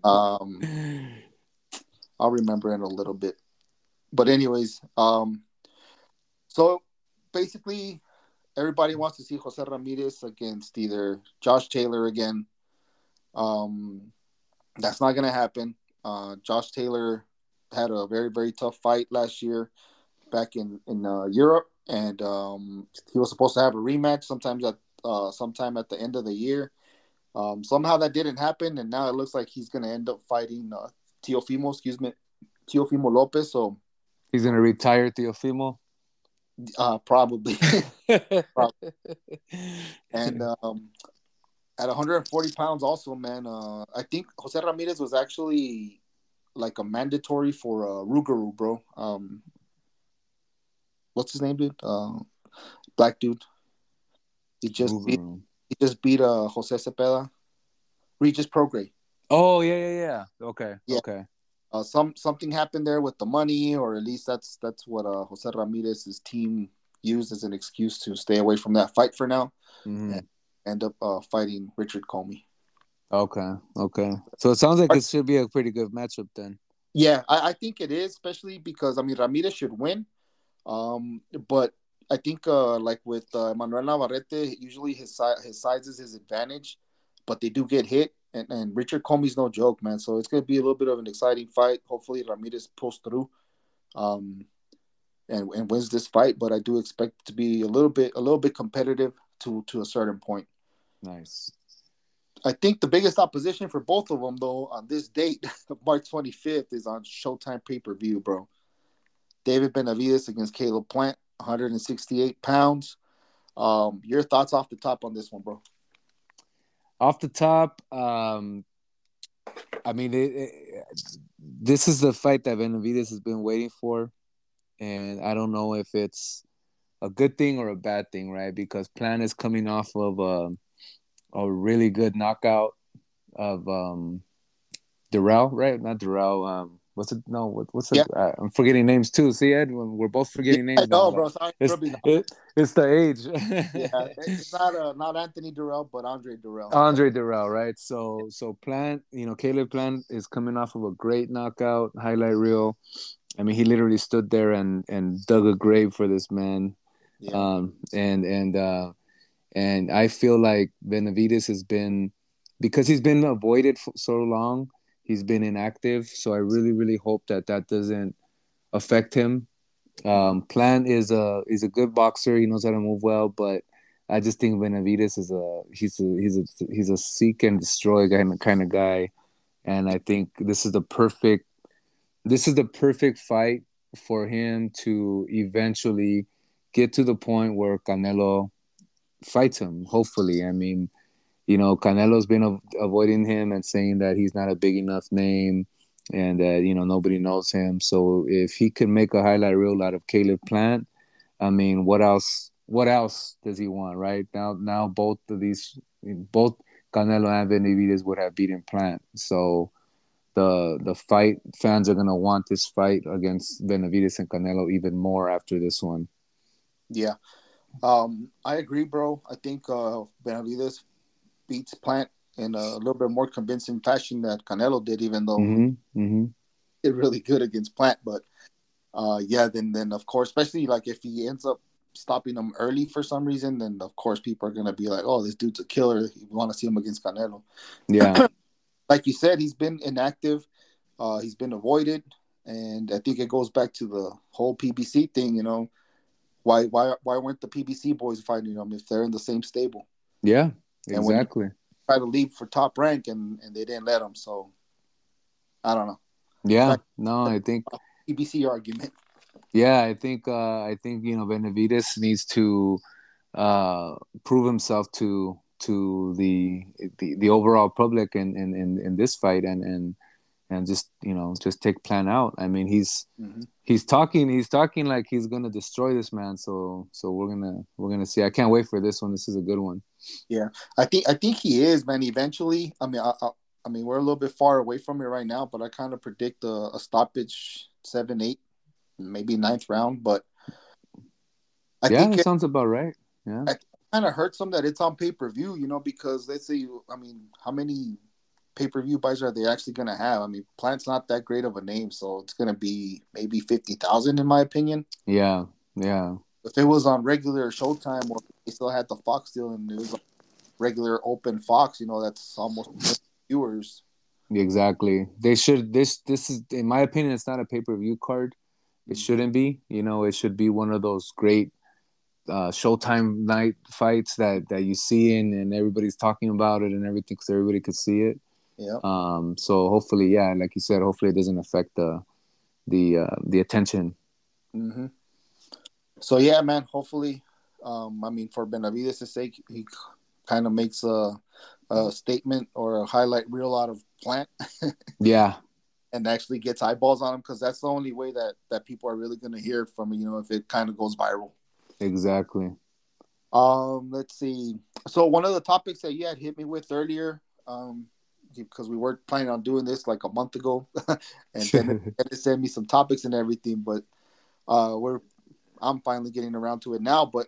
I'll remember in a little bit. But anyways, so basically everybody wants to see Jose Ramirez against either Josh Taylor again. That's not going to happen. Josh Taylor had a very, very tough fight last year back in Europe, and he was supposed to have a rematch sometime at the end of the year. Somehow that didn't happen, and now it looks like he's going to end up fighting Teofimo Lopez. So he's going to retire Teofimo? Probably. Probably. And at 140 pounds also, man, I think Jose Ramirez was actually like a mandatory for Rougarou, bro. What's his name, dude? Black dude. He just beat Jose Cepeda, Regis Prograis. Oh yeah. Okay, yeah. Okay. Something happened there with the money, or at least that's what Jose Ramirez's team used as an excuse to stay away from that fight for now, and end up fighting Richard Comey. Okay. So it sounds like it should be a pretty good matchup then. Yeah, I think it is, especially because Ramirez should win, but. I think, like with Emmanuel Navarrete, usually his size is his advantage, but they do get hit, and Richard Comey's no joke, man. So it's going to be a little bit of an exciting fight. Hopefully, Ramirez pulls through, and wins this fight. But I do expect it to be a little bit competitive to a certain point. Nice. I think the biggest opposition for both of them, though, on this date, March 25th, is on Showtime pay-per-view, bro. David Benavidez against Caleb Plant. 168 pounds. Your thoughts off the top on this one, bro? Off the top, this is the fight that Benavidez has been waiting for, and I don't know if it's a good thing or a bad thing, right? Because Plant is coming off of a really good knockout of Durrell, right? Not Durrell, what's it? No, what's it? Yeah. I'm forgetting names too. See, Ed, we're both forgetting names. No, bro. Sorry, it's the age. Yeah, it's not Anthony Durrell, but Andre Durrell. Andre Durrell, right? So Plant, Caleb Plant is coming off of a great knockout, highlight reel. He literally stood there and dug a grave for this man. Yeah. And I feel like Benavidez has been, because he's been avoided for so long. He's been inactive, so I really, really hope that doesn't affect him. Plant is a good boxer. He knows how to move well, but I just think Benavidez is he's a seek and destroy kind of guy, and I think this is the perfect fight for him to eventually get to the point where Canelo fights him. Hopefully, Canelo's been avoiding him and saying that he's not a big enough name and that, nobody knows him. So if he could make a highlight reel out of Caleb Plant, what else what else does he want, right? Now both of these, both Canelo and Benavidez would have beaten Plant. So the fight, fans are going to want this fight against Benavidez and Canelo even more after this one. Yeah. I agree, bro. I think Benavidez beats Plant in a little bit more convincing fashion than Canelo did, even though it really good against Plant. But yeah, then of course, especially like if he ends up stopping him early for some reason, then of course people are gonna be like, "Oh, this dude's a killer." You want to see him against Canelo? Yeah, like you said, he's been inactive. He's been avoided, and I think it goes back to the whole PBC thing. You know, why weren't the PBC boys fighting him if they're in the same stable? Yeah, exactly. Try to leave for Top Rank, and they didn't let him. So I don't know. Yeah, like, no, I think PBC argument. Yeah, I think you know, Benavidez needs to prove himself to the overall public in this fight, and just, you know, just take Plant out. I mean, he's talking like he's gonna destroy this man. So we're gonna see. I can't wait for this one. This is a good one. Yeah, I think he is, man. Eventually, I mean, we're a little bit far away from it right now, but I kind of predict a stoppage 7-8, maybe 9th round. But I think it sounds about right. Yeah, I kind of hurts them that it's on pay per view, you know, because let's say, I mean, how many pay per view buys are they actually going to have? I mean, Plant's not that great of a name, so it's going to be maybe 50,000 in my opinion. Yeah, yeah. If it was on regular Showtime, or they still had the Fox deal and it was like regular open Fox, you know, that's almost viewers. Exactly. They should. This is, in my opinion, it's not a pay-per-view card. It shouldn't be. You know, it should be one of those great Showtime night fights that you see in, and everybody's talking about it and everything, because everybody could see it. Yeah. So hopefully, yeah, like you said, hopefully it doesn't affect the attention. Mm-hmm. So, yeah, man, hopefully, I mean, for Benavidez's sake, he kind of makes a statement or a highlight reel out of Plant. Yeah. And actually gets eyeballs on him, because that's the only way that people are really going to hear from, you know, if it kind of goes viral. Exactly. Let's see. So one of the topics that you had hit me with earlier, because we were planning on doing this like a month ago, and then it sent me some topics and everything, but I'm finally getting around to it now. But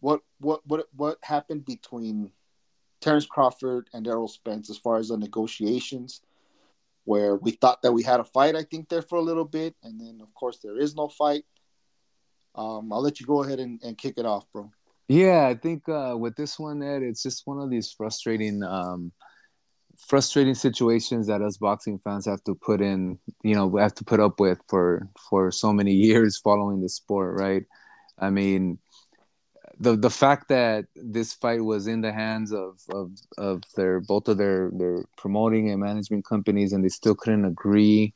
what happened between Terrence Crawford and Errol Spence as far as the negotiations, where we thought that we had a fight, I think, there for a little bit, and then of course there is no fight. I'll let you go ahead and kick it off, bro. Yeah, I think with this one, Ed, it's just one of these frustrating situations that us boxing fans have to put in, you know, we have to put up with for so many years following the sport, right? I mean, the fact that this fight was in the hands of their promoting and management companies, and they still couldn't agree.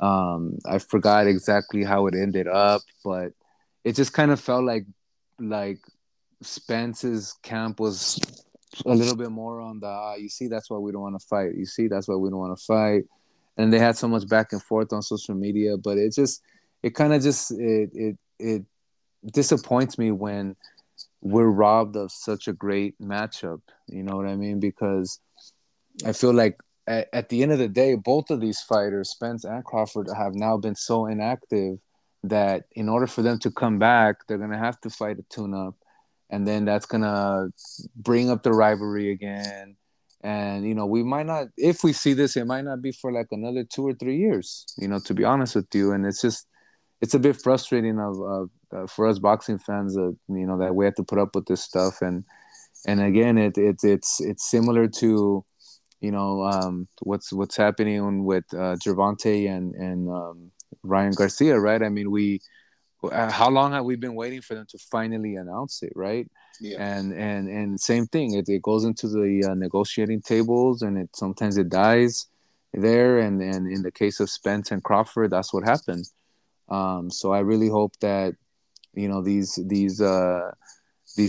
I forgot exactly how it ended up, but it just kind of felt like Spence's camp was a little bit more on the, you see, that's why we don't want to fight. You see, that's why we don't want to fight. And they had so much back and forth on social media, but it disappoints me when we're robbed of such a great matchup. You know what I mean? Because I feel like at the end of the day, both of these fighters, Spence and Crawford, have now been so inactive that in order for them to come back, they're going to have to fight a tune-up. And then that's going to bring up the rivalry again. And, you know, we might not, if we see this, it might not be for like another 2 or 3 years, you know, to be honest with you. And it's just, it's a bit frustrating for us boxing fans, you know, that we have to put up with this stuff. And again, it's similar to, you know, what's happening with Gervonta and Ryan Garcia, right? I mean, how long have we been waiting for them to finally announce it, right? Yeah. And same thing. It goes into the negotiating tables, and sometimes it dies there. And in the case of Spence and Crawford, that's what happened. So I really hope that, you know, these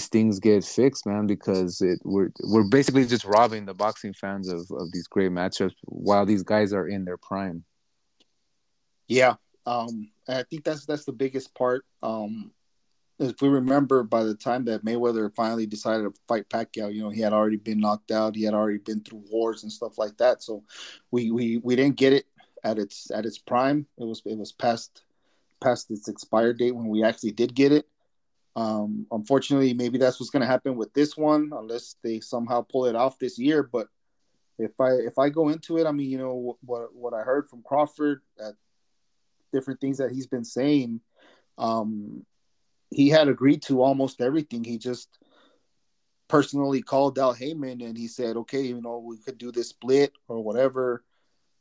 things get fixed, man, because we're basically just robbing the boxing fans of these great matchups while these guys are in their prime. Yeah. And I think that's the biggest part. if we remember, by the time that Mayweather finally decided to fight Pacquiao, you know, he had already been knocked out. He had already been through wars and stuff like that. So we didn't get it at its prime. It was past its expired date when we actually did get it. Unfortunately, maybe that's what's going to happen with this one, unless they somehow pull it off this year. But if I go into it, I mean, you know, what I heard from Crawford, different things that he's been saying, he had agreed to almost everything. He just personally called out Heyman and he said, okay, you know, we could do this split or whatever.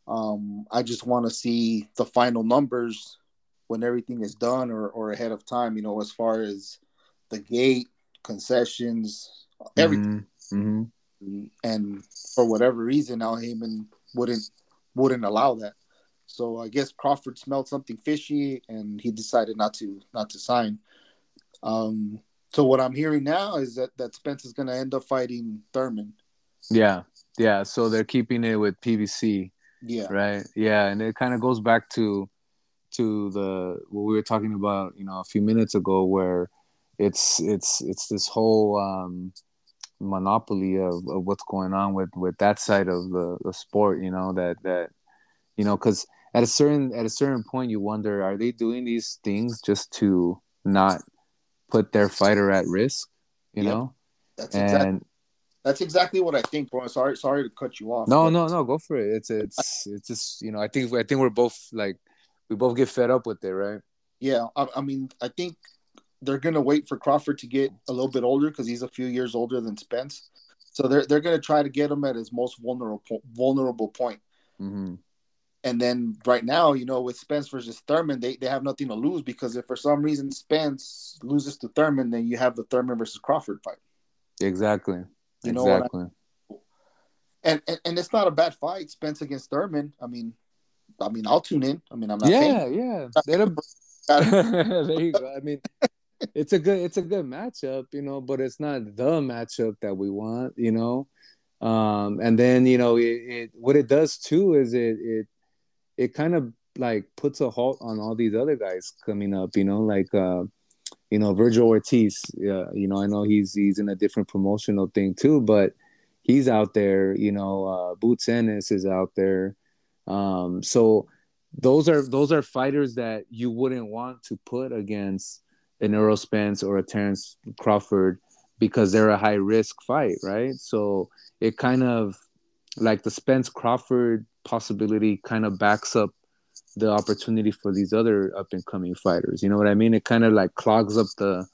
I just want to see the final numbers when everything is done or ahead of time, you know, as far as the gate, concessions, everything. Mm-hmm. And for whatever reason, Al Heyman wouldn't allow that. So I guess Crawford smelled something fishy and he decided not to sign. So what I'm hearing now is that Spence is going to end up fighting Thurman. Yeah. So they're keeping it with PBC. Yeah. Right. Yeah. And it kind of goes back to what we were talking about, you know, a few minutes ago, where it's this whole monopoly of what's going on with that side of the sport, you know, that you know, because at a certain point you wonder, are they doing these things just to not put their fighter at risk, you know? That's exactly what I think, bro. Sorry to cut you off. No, go for it. It's just, you know, I think we're both like. We both get fed up with it, right? Yeah. I mean, I think they're going to wait for Crawford to get a little bit older because he's a few years older than Spence. So they're going to try to get him at his most vulnerable point. Mm-hmm. And then right now, you know, with Spence versus Thurman, they have nothing to lose because if for some reason Spence loses to Thurman, then you have the Thurman versus Crawford fight. Exactly. You know exactly. And it's not a bad fight, Spence against Thurman. I mean, I'll tune in. I mean, I'm not. Yeah. There you go. I mean, it's a good matchup, you know, but it's not the matchup that we want, you know. And then, you know, what it does too is it kind of like puts a halt on all these other guys coming up, you know, like you know, Virgil Ortiz. You know, I know he's in a different promotional thing too, but he's out there. You know, Boots Ennis is out there. So those are fighters that you wouldn't want to put against an Errol Spence or a Terrence Crawford because they're a high risk fight, right? So it kind of like the Spence Crawford possibility kind of backs up the opportunity for these other up and coming fighters. You know what I mean? It kind of like clogs up the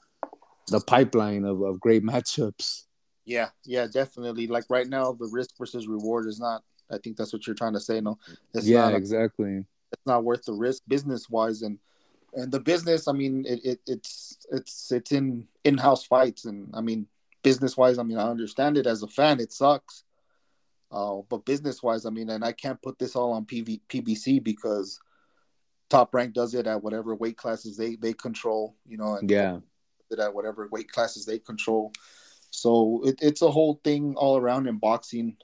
pipeline of great matchups. Yeah, definitely. Like right now, the risk versus reward is not. I think that's what you're trying to say. No, exactly. It's not worth the risk business wise, and the business. I mean, it's in-house fights, and I mean, business wise. I mean, I understand it as a fan. It sucks, but business wise, I mean, and I can't put this all on PBC because Top Rank does it at whatever weight classes they control. You know, and yeah, at whatever weight classes they control. So it's a whole thing all around in boxing.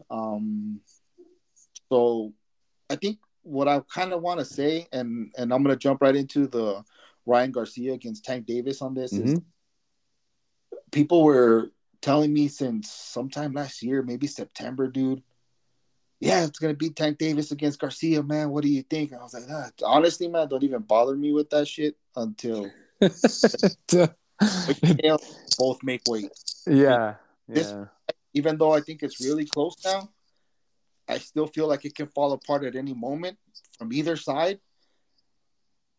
So I think what I kind of want to say, and I'm going to jump right into the Ryan Garcia against Tank Davis on this, mm-hmm. is people were telling me since sometime last year, maybe September, dude, yeah, it's going to be Tank Davis against Garcia, man. What do you think? I was like, honestly, man, don't even bother me with that shit until both make weight. Yeah. This, even though I think it's really close now, I still feel like it can fall apart at any moment from either side.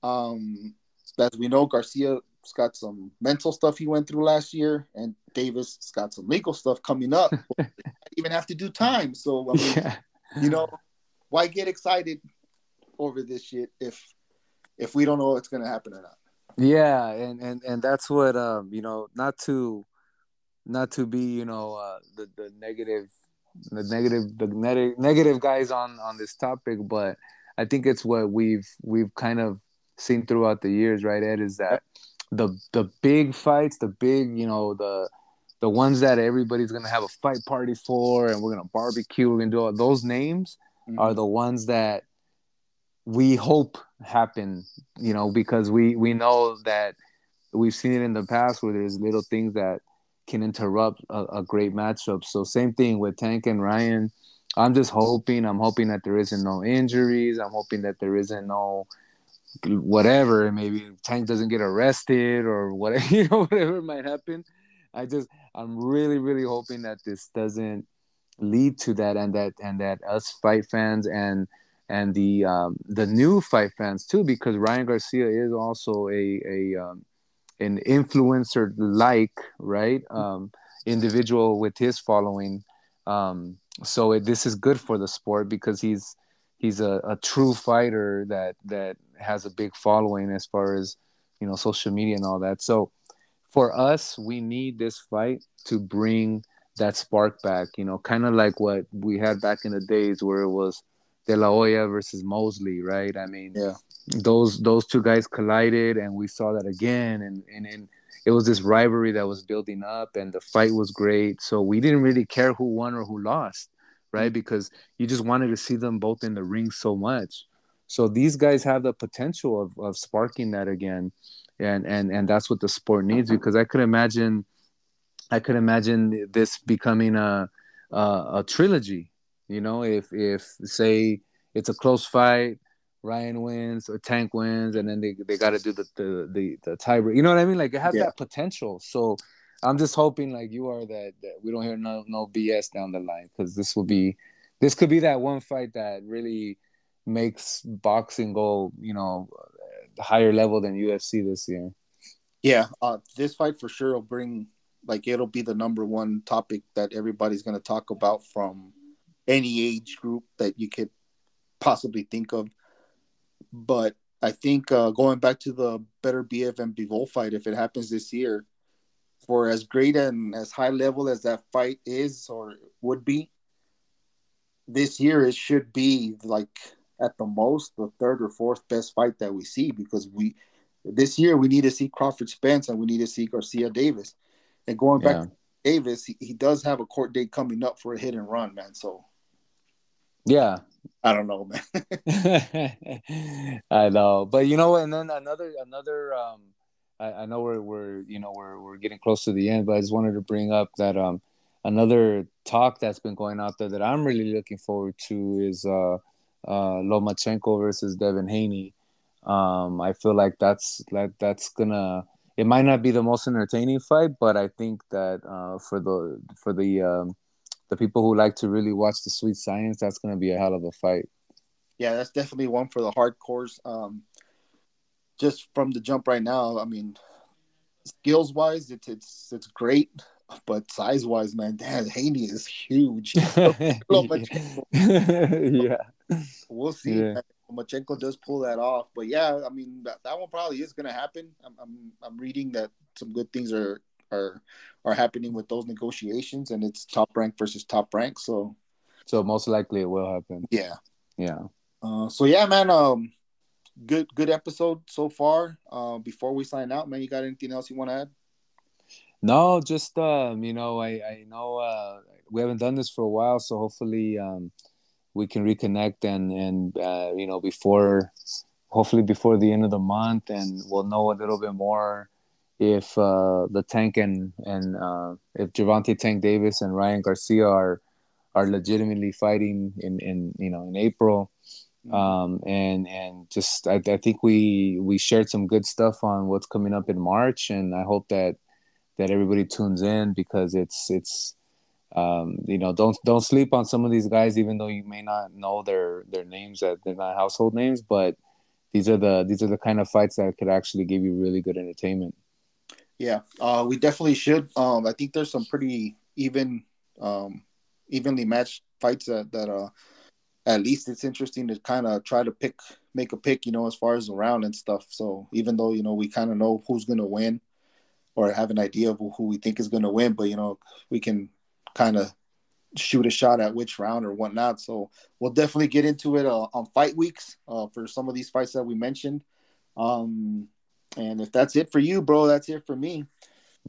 As we know, Garcia's got some mental stuff he went through last year, and Davis got some legal stuff coming up. They even have to do time. So, I mean, you know, why get excited over this shit if we don't know what's going to happen or not? Yeah, and that's what, you know, not to be, you know, the negative – the negative guys on this topic, but I think it's what we've kind of seen throughout the years, right, Ed, is that the big fights, the big, you know, the ones that everybody's going to have a fight party for and we're going to barbecue, we're going to do all those names mm-hmm. are the ones that we hope happen, you know, because we know that we've seen it in the past where there's little things that can interrupt a great matchup. So same thing with Tank and Ryan. I'm just hoping. I'm hoping that there isn't no injuries. I'm hoping that there isn't no whatever. Maybe Tank doesn't get arrested or whatever. You know, whatever might happen. I'm really, really hoping that this doesn't lead to that, and that us fight fans and the new fight fans too, because Ryan Garcia is also an influencer individual with his following. So this is good for the sport because he's a true fighter that has a big following as far as, you know, social media and all that. So for us, we need this fight to bring that spark back, you know, kind of like what we had back in the days where it was De La Hoya versus Mosley, right? I mean, yeah, those two guys collided and we saw that again. And it was this rivalry that was building up and the fight was great. So we didn't really care who won or who lost, right? Because you just wanted to see them both in the ring so much. So these guys have the potential of sparking that again. And that's what the sport needs, because I could imagine this becoming a trilogy. You know, if say it's a close fight, Ryan wins or Tank wins, and then they got to do the tiebreak. You know what I mean? Like, it has that potential. So I'm just hoping, like you are, that we don't hear no BS down the line, because this could be that one fight that really makes boxing go, you know, higher level than UFC this year. Yeah, this fight for sure will bring, like, it'll be the number one topic that everybody's going to talk about from any age group that you could possibly think of. But I think going back to the Beterbiev and Bivol fight, if it happens this year, for as great and as high level as that fight is or would be, this year it should be, like, at the most, the third or fourth best fight that we see, because this year we need to see Crawford Spence and we need to see Garcia Davis. And going back to Davis, he does have a court date coming up for a hit and run, man. So, yeah, I don't know, man. I know, but you know, and then another. I know we're getting close to the end, but I just wanted to bring up that another talk that's been going out there that I'm really looking forward to is Lomachenko versus Devin Haney. I feel like that's gonna. It might not be the most entertaining fight, but I think that for the people who like to really watch the sweet science, that's going to be a hell of a fight. Yeah, that's definitely one for the hardcores. Just from the jump right now, I mean, skills wise, it's great, but size wise, man, damn, Haney is huge. Yeah, we'll see. Yeah. Lomachenko does pull that off, but yeah, I mean that one probably is going to happen. I'm reading that some good things are happening with those negotiations, and it's Top Rank versus Top Rank, so most likely it will happen. Yeah. So yeah, man. Good episode so far. Before we sign out, man, you got anything else you want to add? No, just you know, I know we haven't done this for a while, so hopefully we can reconnect and you know, hopefully before the end of the month, and we'll know a little bit more if the Tank and if Gervonta Tank Davis and Ryan Garcia are legitimately fighting in you know, in April. And just I think we shared some good stuff on what's coming up in March, and I hope that everybody tunes in, because it's you know, don't sleep on some of these guys, even though you may not know their names, that they're not household names, but these are the kind of fights that could actually give you really good entertainment. Yeah, we definitely should. I think there's some pretty evenly matched fights that at least it's interesting to kind of try to make a pick, you know, as far as the round and stuff. So even though, you know, we kind of know who's going to win or have an idea of who we think is going to win, but you know, we can kind of shoot a shot at which round or whatnot. So we'll definitely get into it on fight weeks for some of these fights that we mentioned. And if that's it for you, bro, that's it for me.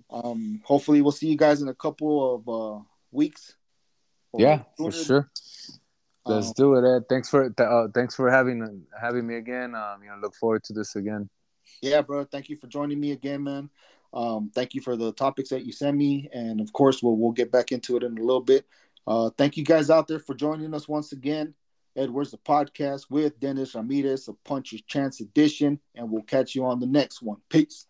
Hopefully we'll see you guys in a couple of weeks. Yeah, for sure. Let's do it, Ed. Thanks for having me again. You know, look forward to this again. Yeah, bro. Thank you for joining me again, man. Thank you for the topics that you sent me. And, of course, we'll get back into it in a little bit. Thank you guys out there for joining us once again. Edwards, the podcast with Dennis Ramirez, a Puncher's Chance edition. And we'll catch you on the next one. Peace.